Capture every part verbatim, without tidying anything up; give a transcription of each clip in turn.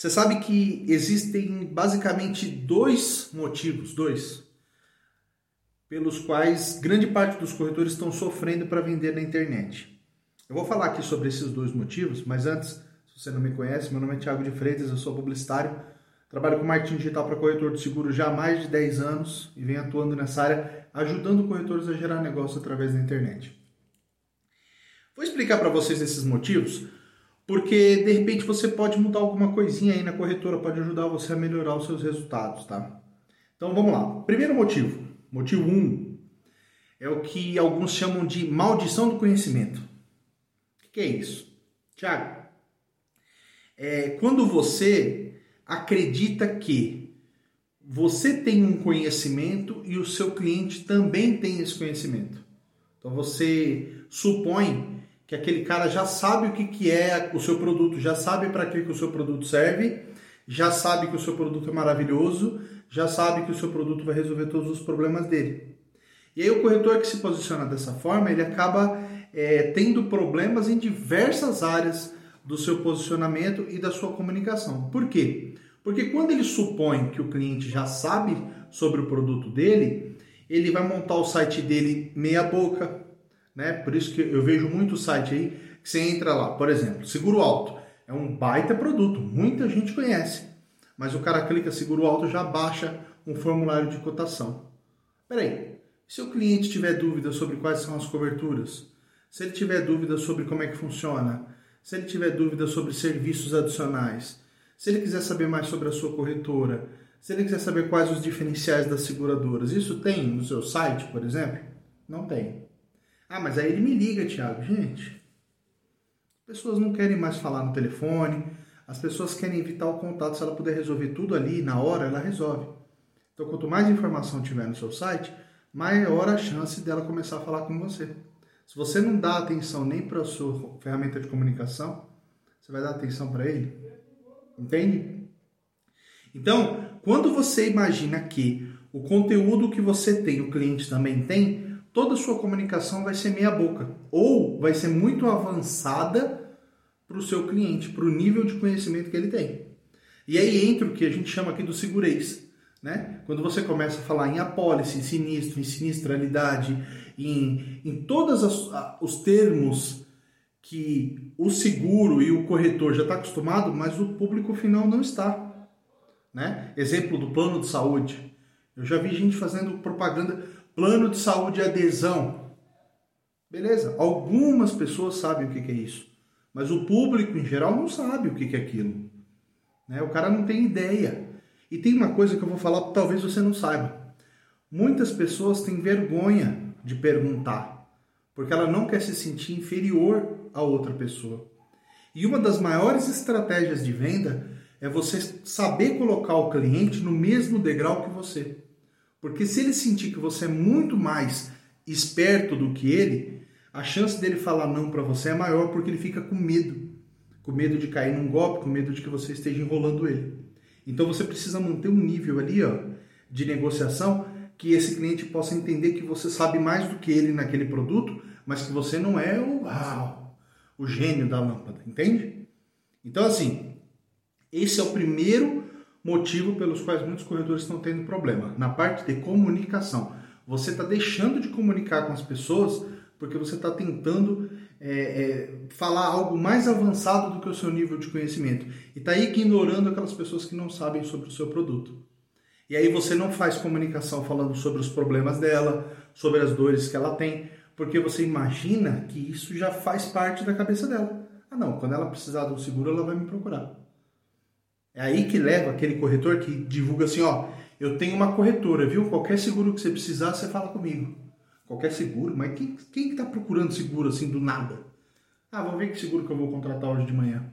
Você sabe que existem basicamente dois motivos, dois, pelos quais grande parte dos corretores estão sofrendo para vender na internet. Eu vou falar aqui sobre esses dois motivos, mas antes, se você não me conhece, meu nome é Thiago de Freitas, eu sou publicitário, trabalho com marketing digital para corretor de seguro já há mais de dez anos e venho atuando nessa área, ajudando corretores a gerar negócio através da internet. Vou explicar para vocês esses motivos, porque, de repente, você pode mudar alguma coisinha aí na corretora, pode ajudar você a melhorar os seus resultados, tá? Então, vamos lá. Primeiro motivo, motivo um, é o que alguns chamam de maldição do conhecimento. O que é isso? Thiago, é quando você acredita que você tem um conhecimento e o seu cliente também tem esse conhecimento. Então, você supõe que aquele cara já sabe o que, que é o seu produto, já sabe para que, que o seu produto serve, já sabe que o seu produto é maravilhoso, já sabe que o seu produto vai resolver todos os problemas dele. E aí o corretor que se posiciona dessa forma, ele acaba é, tendo problemas em diversas áreas do seu posicionamento e da sua comunicação. Por quê? Porque quando ele supõe que o cliente já sabe sobre o produto dele, ele vai montar o site dele meia boca, né? Por isso que eu vejo muito site aí que você entra lá, por exemplo, seguro alto é um baita produto, muita gente conhece, mas o cara clica seguro alto já baixa um formulário de cotação. Peraí, se o cliente tiver dúvidas sobre quais são as coberturas, se ele tiver dúvidas sobre como é que funciona, se ele tiver dúvidas sobre serviços adicionais, se ele quiser saber mais sobre a sua corretora, se ele quiser saber quais os diferenciais das seguradoras, isso tem no seu site, por exemplo? Não tem. Ah, mas aí ele me liga, Thiago. Gente, as pessoas não querem mais falar no telefone, as pessoas querem evitar o contato. Se ela puder resolver tudo ali, na hora, ela resolve. Então, quanto mais informação tiver no seu site, maior a chance dela começar a falar com você. Se você não dá atenção nem para a sua ferramenta de comunicação, você vai dar atenção para ele? Entende? Então, quando você imagina que o conteúdo que você tem, o cliente também tem, toda a sua comunicação vai ser meia boca ou vai ser muito avançada para o seu cliente, para o nível de conhecimento que ele tem. E aí entra o que a gente chama aqui do segurez, né? Quando você começa a falar em apólice, em sinistro, em sinistralidade, em, em todos os termos que o seguro e o corretor já está acostumado, mas o público final não está, né? Exemplo do plano de saúde. Eu já vi gente fazendo propaganda... Plano de saúde e adesão. Beleza, algumas pessoas sabem o que é isso, mas o público em geral não sabe o que é aquilo. Né? O cara não tem ideia. E tem uma coisa que eu vou falar que talvez você não saiba. Muitas pessoas têm vergonha de perguntar, porque ela não quer se sentir inferior a outra pessoa. E uma das maiores estratégias de venda é você saber colocar o cliente no mesmo degrau que você. Porque se ele sentir que você é muito mais esperto do que ele, a chance dele falar não para você é maior, porque ele fica com medo. Com medo de cair num golpe, com medo de que você esteja enrolando ele. Então você precisa manter um nível ali ó, de negociação que esse cliente possa entender que você sabe mais do que ele naquele produto, mas que você não é o, uau, o gênio da lâmpada, entende? Então assim, esse é o primeiro motivo pelos quais muitos corretores estão tendo problema. Na parte de comunicação. Você está deixando de comunicar com as pessoas porque você está tentando é, é, falar algo mais avançado do que o seu nível de conhecimento. E está ignorando aquelas pessoas que não sabem sobre o seu produto. E aí você não faz comunicação falando sobre os problemas dela, sobre as dores que ela tem, porque você imagina que isso já faz parte da cabeça dela. Ah não, quando ela precisar de um seguro, ela vai me procurar. É aí que leva aquele corretor que divulga assim, ó, eu tenho uma corretora, viu? Qualquer seguro que você precisar, você fala comigo. Qualquer seguro? Mas quem, quem tá procurando seguro assim do nada? Ah, vamos ver que seguro que eu vou contratar hoje de manhã.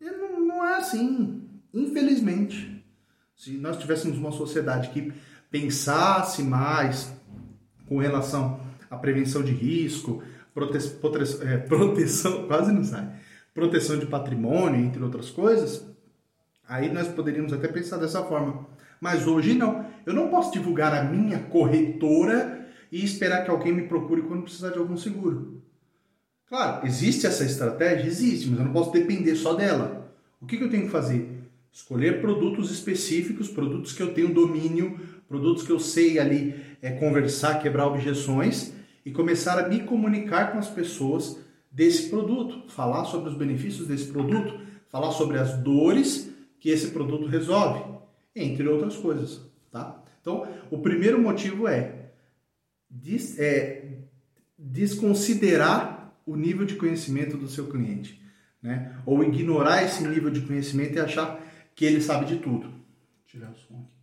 E não, não é assim, infelizmente. Se nós tivéssemos uma sociedade que pensasse mais com relação à prevenção de risco, prote, prote, é, proteção, quase não sai, proteção de patrimônio, entre outras coisas... Aí nós poderíamos até pensar dessa forma. Mas hoje não. Eu não posso divulgar a minha corretora e esperar que alguém me procure quando precisar de algum seguro. Claro, existe essa estratégia? Existe, mas eu não posso depender só dela. O que, que eu tenho que fazer? Escolher produtos específicos, produtos que eu tenho domínio, produtos que eu sei ali é, conversar, quebrar objeções e começar a me comunicar com as pessoas desse produto, falar sobre os benefícios desse produto, falar sobre as dores que esse produto resolve, entre outras coisas, tá? Então, o primeiro motivo é, des, é desconsiderar o nível de conhecimento do seu cliente, né? Ou ignorar esse nível de conhecimento e achar que ele sabe de tudo. Vou tirar o som aqui.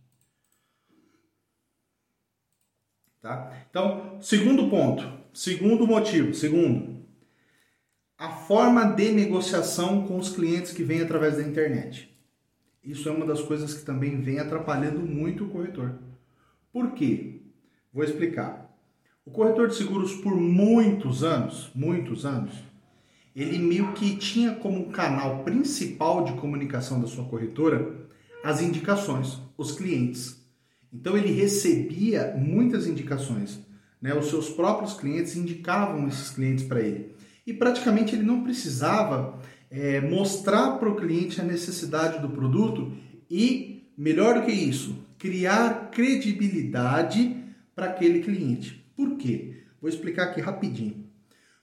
Tá? Então, segundo ponto, segundo motivo, segundo, a forma de negociação com os clientes que vem através da internet. Isso é uma das coisas que também vem atrapalhando muito o corretor. Por quê? Vou explicar. O corretor de seguros, por muitos anos, muitos anos, ele meio que tinha como canal principal de comunicação da sua corretora as indicações, os clientes. Então ele recebia muitas indicações, né? Os seus próprios clientes indicavam esses clientes para ele. E praticamente ele não precisava é, mostrar para o cliente a necessidade do produto e, melhor do que isso, criar credibilidade para aquele cliente. Por quê? Vou explicar aqui rapidinho.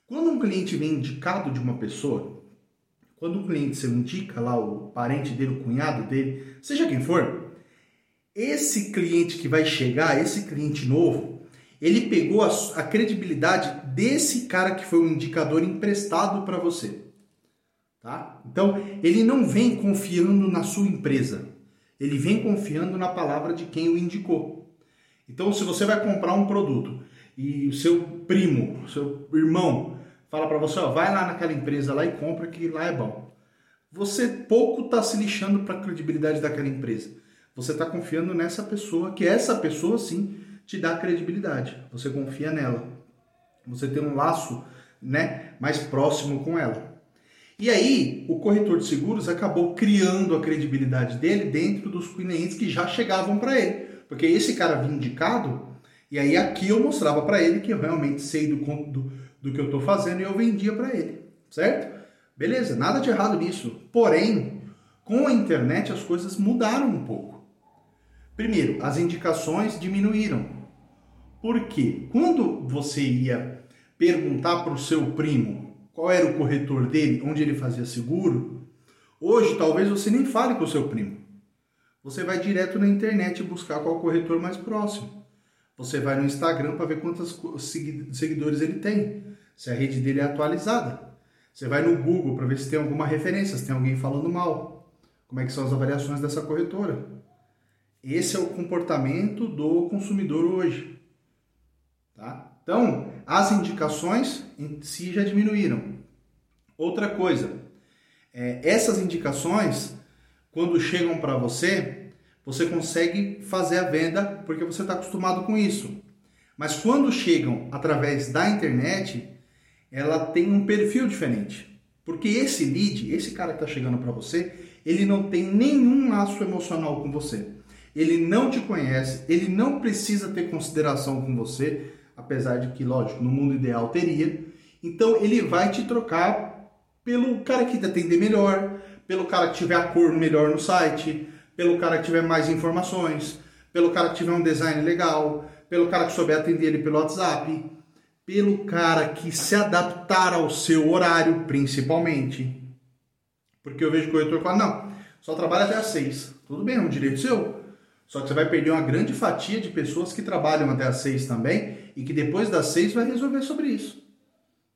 Quando um cliente vem indicado de uma pessoa, quando um cliente se indica lá o parente dele, o cunhado dele, seja quem for, esse cliente que vai chegar, esse cliente novo, ele pegou a, a credibilidade desse cara que foi um indicador emprestado para você. Tá? Então, ele não vem confiando na sua empresa. Ele vem confiando na palavra de quem o indicou. Então, se você vai comprar um produto e o seu primo, o seu irmão, fala para você, ó, vai lá naquela empresa lá e compra que lá é bom. Você pouco está se lixando para a credibilidade daquela empresa. Você está confiando nessa pessoa, que essa pessoa sim te dá credibilidade. Você confia nela. Você tem um laço, né, mais próximo com ela. E aí, o corretor de seguros acabou criando a credibilidade dele dentro dos clientes que já chegavam para ele. Porque esse cara vinha indicado, e aí aqui eu mostrava para ele que eu realmente sei do, do, do que eu estou fazendo e eu vendia para ele. Certo? Beleza, nada de errado nisso. Porém, com a internet as coisas mudaram um pouco. Primeiro, as indicações diminuíram. Por quê? Quando você ia perguntar para o seu primo qual era o corretor dele, onde ele fazia seguro, hoje talvez você nem fale com o seu primo. Você vai direto na internet buscar qual corretor mais próximo. Você vai no Instagram para ver quantos seguidores ele tem, se a rede dele é atualizada. Você vai no Google para ver se tem alguma referência, se tem alguém falando mal. Como é que são as avaliações dessa corretora? Esse é o comportamento do consumidor hoje. Tá? Então, as indicações em si já diminuíram. Outra coisa, é, essas indicações, quando chegam para você, você consegue fazer a venda porque você está acostumado com isso. Mas quando chegam através da internet, ela tem um perfil diferente. Porque esse lead, esse cara que está chegando para você, ele não tem nenhum laço emocional com você. Ele não te conhece, ele não precisa ter consideração com você, apesar de que, lógico, no mundo ideal teria. Então, ele vai te trocar pelo cara que te atender melhor, pelo cara que tiver a cor melhor no site, pelo cara que tiver mais informações, pelo cara que tiver um design legal, pelo cara que souber atender ele pelo WhatsApp, pelo cara que se adaptar ao seu horário, principalmente. Porque eu vejo corretor falando, não, só trabalha até às seis. Tudo bem, é um direito seu. Só que você vai perder uma grande fatia de pessoas que trabalham até as seis também e que depois das seis vai resolver sobre isso.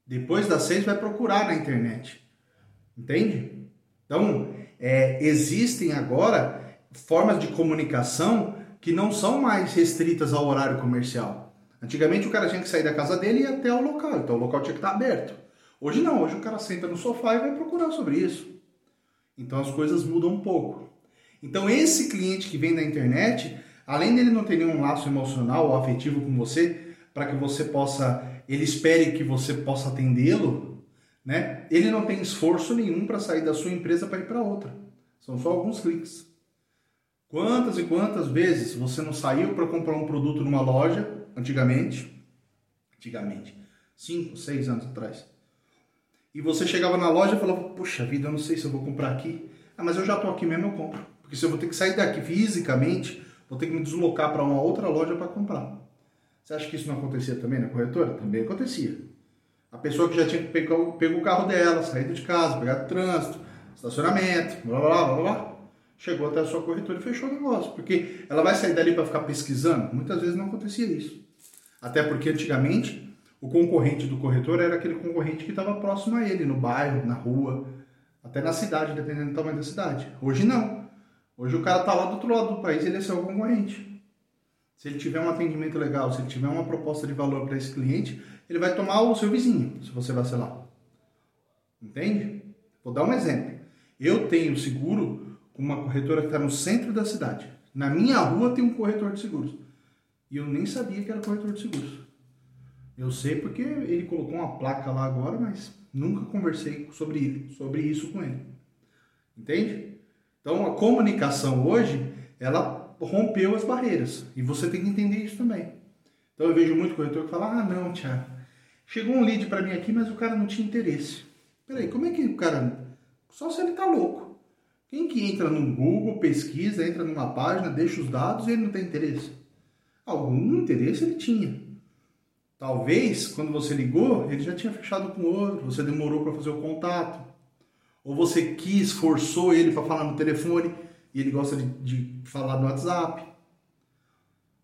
Depois das seis vai procurar na internet. Entende? Então, é, existem agora formas de comunicação que não são mais restritas ao horário comercial. Antigamente o cara tinha que sair da casa dele e ir até o local. Então o local tinha que estar aberto. Hoje não. Hoje o cara senta no sofá e vai procurar sobre isso. Então as coisas mudam um pouco. Então esse cliente que vem da internet, além dele não ter nenhum laço emocional ou afetivo com você, para que você possa, ele espere que você possa atendê-lo, né? Ele não tem esforço nenhum para sair da sua empresa para ir para outra. São só alguns cliques. Quantas e quantas vezes você não saiu para comprar um produto numa loja, antigamente, antigamente, cinco, seis anos atrás, e você chegava na loja e falava, poxa vida, eu não sei se eu vou comprar aqui. Ah, mas eu já estou aqui mesmo, eu compro. Porque se eu vou ter que sair daqui fisicamente, vou ter que me deslocar para uma outra loja para comprar. Você acha que isso não acontecia também na corretora? Também acontecia. A pessoa que já tinha pego, pego o carro dela, saído de casa, pegado trânsito, estacionamento, blá, blá, blá, blá, chegou até a sua corretora e fechou o negócio. Porque ela vai sair dali para ficar pesquisando? Muitas vezes não acontecia isso. Até porque antigamente o concorrente do corretor era aquele concorrente que estava próximo a ele, no bairro, na rua, até na cidade, dependendo do tamanho da cidade. Hoje não. Hoje o cara está lá do outro lado do país e ele é seu concorrente. Se ele tiver um atendimento legal, se ele tiver uma proposta de valor para esse cliente, ele vai tomar o seu vizinho, se você vacilar. Entende? Vou dar um exemplo. Eu tenho seguro com uma corretora que está no centro da cidade. Na minha rua tem um corretor de seguros. E eu nem sabia que era corretor de seguros. Eu sei porque ele colocou uma placa lá agora, mas nunca conversei sobre, ele, sobre isso com ele. Entende? Então a comunicação hoje, ela rompeu as barreiras. E você tem que entender isso também. Então eu vejo muito corretor que fala, ah não, Thiago, chegou um lead para mim aqui, mas o cara não tinha interesse. Peraí, como é que o cara... Só se ele tá louco. Quem que entra no Google, pesquisa, entra numa página, deixa os dados e ele não tem interesse? Algum interesse ele tinha. Talvez, quando você ligou, ele já tinha fechado com outro, você demorou para fazer o contato. Ou você quis, forçou ele para falar no telefone e ele gosta de, de falar no WhatsApp.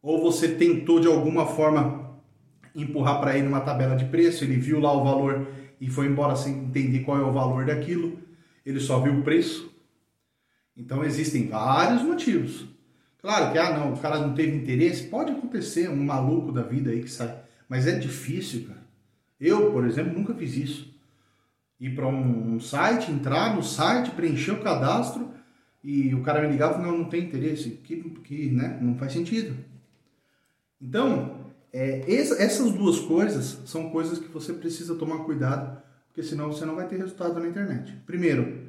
Ou você tentou, de alguma forma, empurrar para ele uma tabela de preço, ele viu lá o valor e foi embora sem entender qual é o valor daquilo, ele só viu o preço. Então, existem vários motivos. Claro que, ah, não, o cara não teve interesse, pode acontecer, um maluco da vida aí que sai... Mas é difícil, cara. Eu, por exemplo, nunca fiz isso. Ir para um site, entrar no site, preencher o cadastro e o cara me ligava e não, não tem interesse. Que, que, né? Não faz sentido. Então, é, essa, essas duas coisas são coisas que você precisa tomar cuidado, porque senão você não vai ter resultado na internet. Primeiro,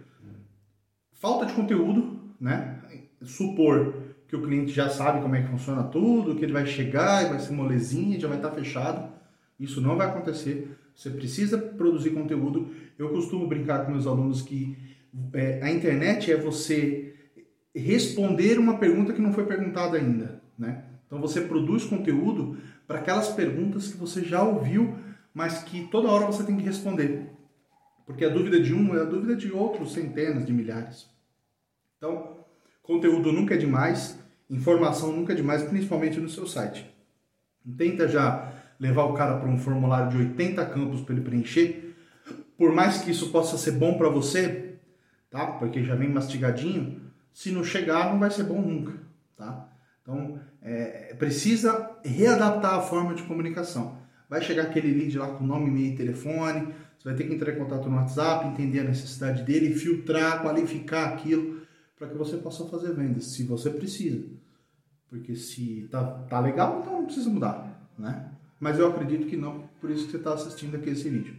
falta de conteúdo, né? Supor que o cliente já sabe como é que funciona tudo, que ele vai chegar e vai ser molezinha, já vai estar fechado. Isso não vai acontecer. Você precisa produzir conteúdo. Eu costumo brincar com meus alunos que é, a internet é você responder uma pergunta que não foi perguntada ainda, né? Então você produz conteúdo para aquelas perguntas que você já ouviu, mas que toda hora você tem que responder. Porque a dúvida de um é a dúvida de outros, centenas de milhares. Então, conteúdo nunca é demais, informação nunca é demais, principalmente no seu site. Não tenta já levar o cara para um formulário de oitenta campos para ele preencher, por mais que isso possa ser bom para você, tá? Porque já vem mastigadinho, se não chegar não vai ser bom nunca, tá? Então, é, precisa readaptar a forma de comunicação. Vai chegar aquele lead lá com nome, e-mail e telefone, você vai ter que entrar em contato no WhatsApp, entender a necessidade dele, filtrar, qualificar aquilo, para que você possa fazer vendas, se você precisa. Porque se tá, tá legal, então não precisa mudar, né? Mas eu acredito que não, por isso que você está assistindo aqui esse vídeo.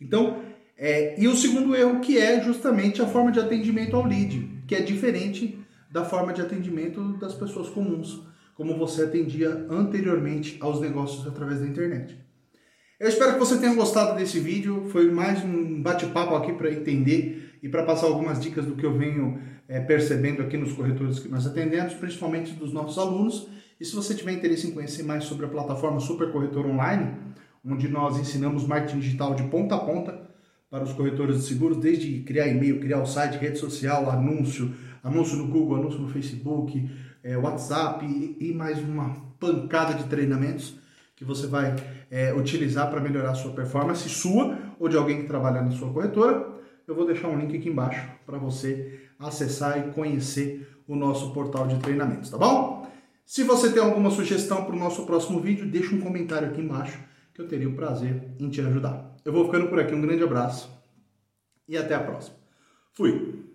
Então, é, e o segundo erro, que é justamente a forma de atendimento ao lead, que é diferente da forma de atendimento das pessoas comuns, como você atendia anteriormente aos negócios através da internet. Eu espero que você tenha gostado desse vídeo, foi mais um bate-papo aqui para entender e para passar algumas dicas do que eu venho é, percebendo aqui nos corretores que nós atendemos, principalmente dos nossos alunos. E se você tiver interesse em conhecer mais sobre a plataforma Super Corretor Online, onde nós ensinamos marketing digital de ponta a ponta para os corretores de seguros, desde criar e-mail, criar o site, rede social, anúncio, anúncio no Google, anúncio no Facebook, é, WhatsApp e, e mais uma pancada de treinamentos que você vai é, utilizar para melhorar a sua performance, sua ou de alguém que trabalha na sua corretora, eu vou deixar um link aqui embaixo para você acessar e conhecer o nosso portal de treinamentos, tá bom? Se você tem alguma sugestão para o nosso próximo vídeo, deixa um comentário aqui embaixo que eu teria o prazer em te ajudar. Eu vou ficando por aqui, um grande abraço e até a próxima. Fui!